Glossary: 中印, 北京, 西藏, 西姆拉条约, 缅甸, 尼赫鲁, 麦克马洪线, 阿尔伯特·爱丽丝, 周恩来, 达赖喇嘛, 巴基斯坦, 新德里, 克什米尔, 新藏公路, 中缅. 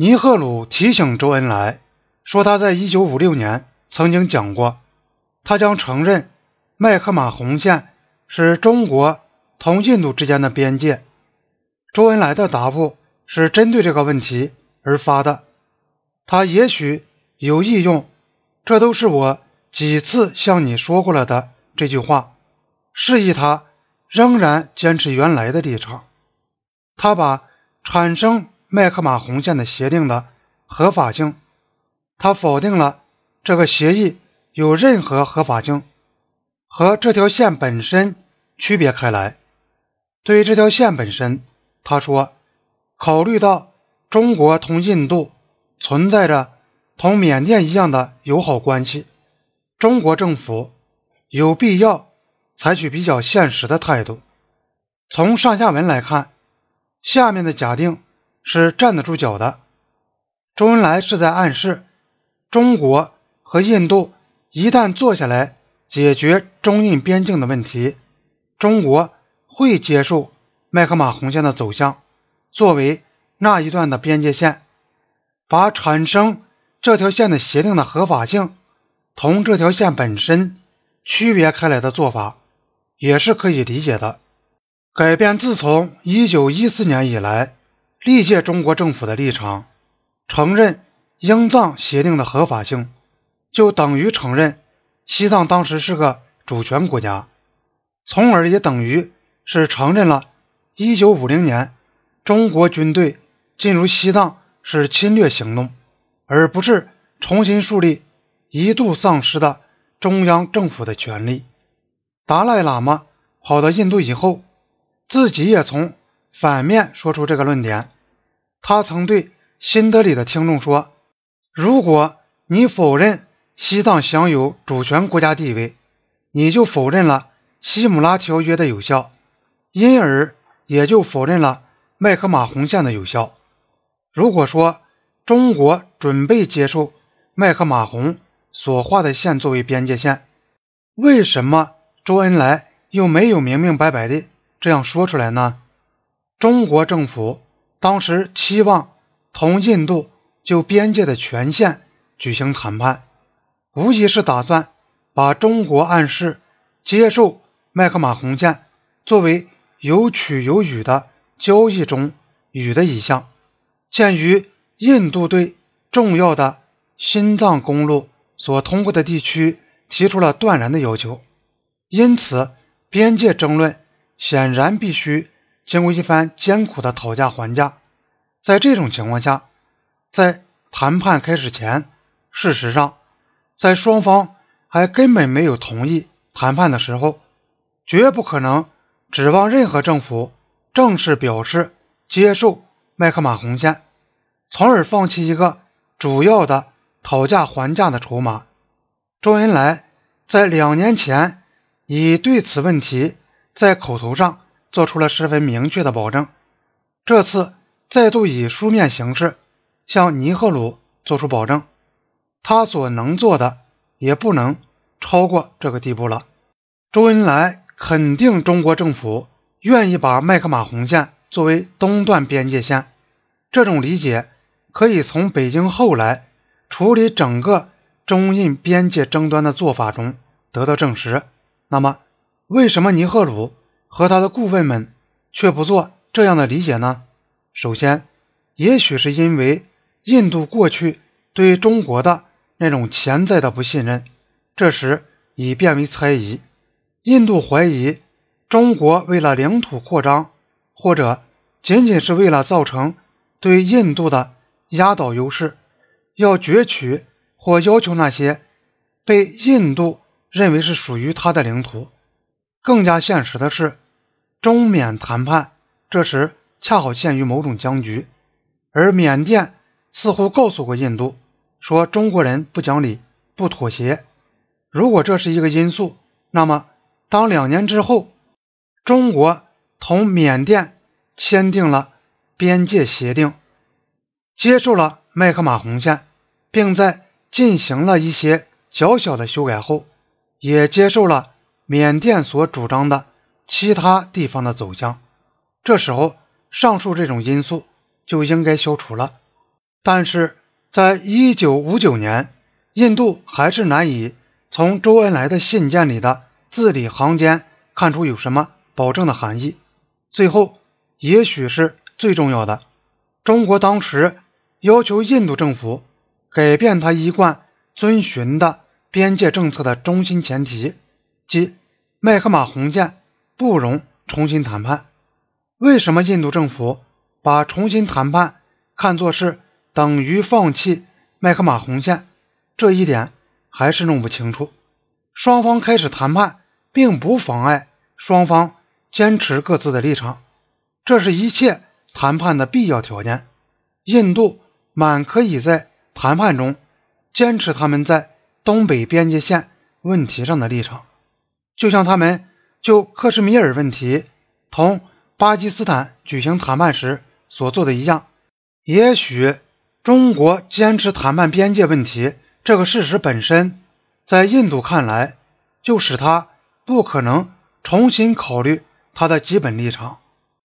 尼赫鲁提醒周恩来说，他在1956年曾经讲过，他将承认麦克马洪线是中国同印度之间的边界。周恩来的答复是针对这个问题而发的，他也许有意用这都是我几次向你说过了的这句话，示意他仍然坚持原来的立场。他把产生麦克马洪线的协定的合法性，他否定了这个协议有任何合法性，和这条线本身区别开来。对于这条线本身，他说，考虑到中国同印度存在着同缅甸一样的友好关系，中国政府有必要采取比较现实的态度。从上下文来看，下面的假定是站得住脚的。周恩来是在暗示，中国和印度一旦坐下来解决中印边境的问题，中国会接受麦克马洪线的走向作为那一段的边界线，把产生这条线的协定的合法性同这条线本身区别开来的做法也是可以理解的。改变自从1914年以来历届中国政府的立场，承认英藏协定的合法性，就等于承认西藏当时是个主权国家，从而也等于是承认了1950年中国军队进入西藏是侵略行动，而不是重新树立一度丧失的中央政府的权力。达赖喇嘛跑到印度以后，自己也从反面说出这个论点。他曾对新德里的听众说，如果你否认西藏享有主权国家地位，你就否认了西姆拉条约的有效，因而也就否认了麦克马洪线的有效。如果说中国准备接受麦克马洪所画的线作为边界线，为什么周恩来又没有明明白白的这样说出来呢？中国政府当时期望同印度就边界的全线举行谈判，无疑是打算把中国暗示接受麦克马洪线作为有取有予的交易中予的一项。鉴于印度对重要的新藏公路所通过的地区提出了断然的要求，因此边界争论显然必须经过一番艰苦的讨价还价。在这种情况下，在谈判开始前，事实上在双方还根本没有同意谈判的时候，绝不可能指望任何政府正式表示接受麦克马洪线，从而放弃一个主要的讨价还价的筹码。周恩来在2年前已对此问题在口头上做出了十分明确的保证，这次再度以书面形式向尼赫鲁做出保证，他所能做的也不能超过这个地步了。周恩来肯定中国政府愿意把麦克马洪线作为东段边界线，这种理解可以从北京后来处理整个中印边界争端的做法中得到证实。那么为什么尼赫鲁和他的顾问们却不做这样的理解呢？首先，也许是因为印度过去对中国的那种潜在的不信任，这时已变为猜疑。印度怀疑中国为了领土扩张，或者仅仅是为了造成对印度的压倒优势，要攫取或要求那些被印度认为是属于他的领土。更加现实的是，中缅谈判这时恰好陷于某种僵局，而缅甸似乎告诉过印度，说中国人不讲理不妥协。如果这是一个因素，那么当2年之后中国同缅甸签订了边界协定，接受了麦克马洪线，并在进行了一些较小的修改后，也接受了缅甸所主张的其他地方的走向，这时候上述这种因素就应该消除了。但是在1959年，印度还是难以从周恩来的信件里的字里行间看出有什么保证的含义。最后，也许是最重要的，中国当时要求印度政府改变他一贯遵循的边界政策的中心前提，即麦克马洪线不容重新谈判。为什么印度政府把重新谈判看作是等于放弃麦克马洪线，这一点还是弄不清楚。双方开始谈判并不妨碍双方坚持各自的立场，这是一切谈判的必要条件。印度满可以在谈判中坚持他们在东北边界线问题上的立场，就像他们就克什米尔问题同巴基斯坦举行谈判时所做的一样。也许中国坚持谈判边界问题这个事实本身，在印度看来就使他不可能重新考虑他的基本立场。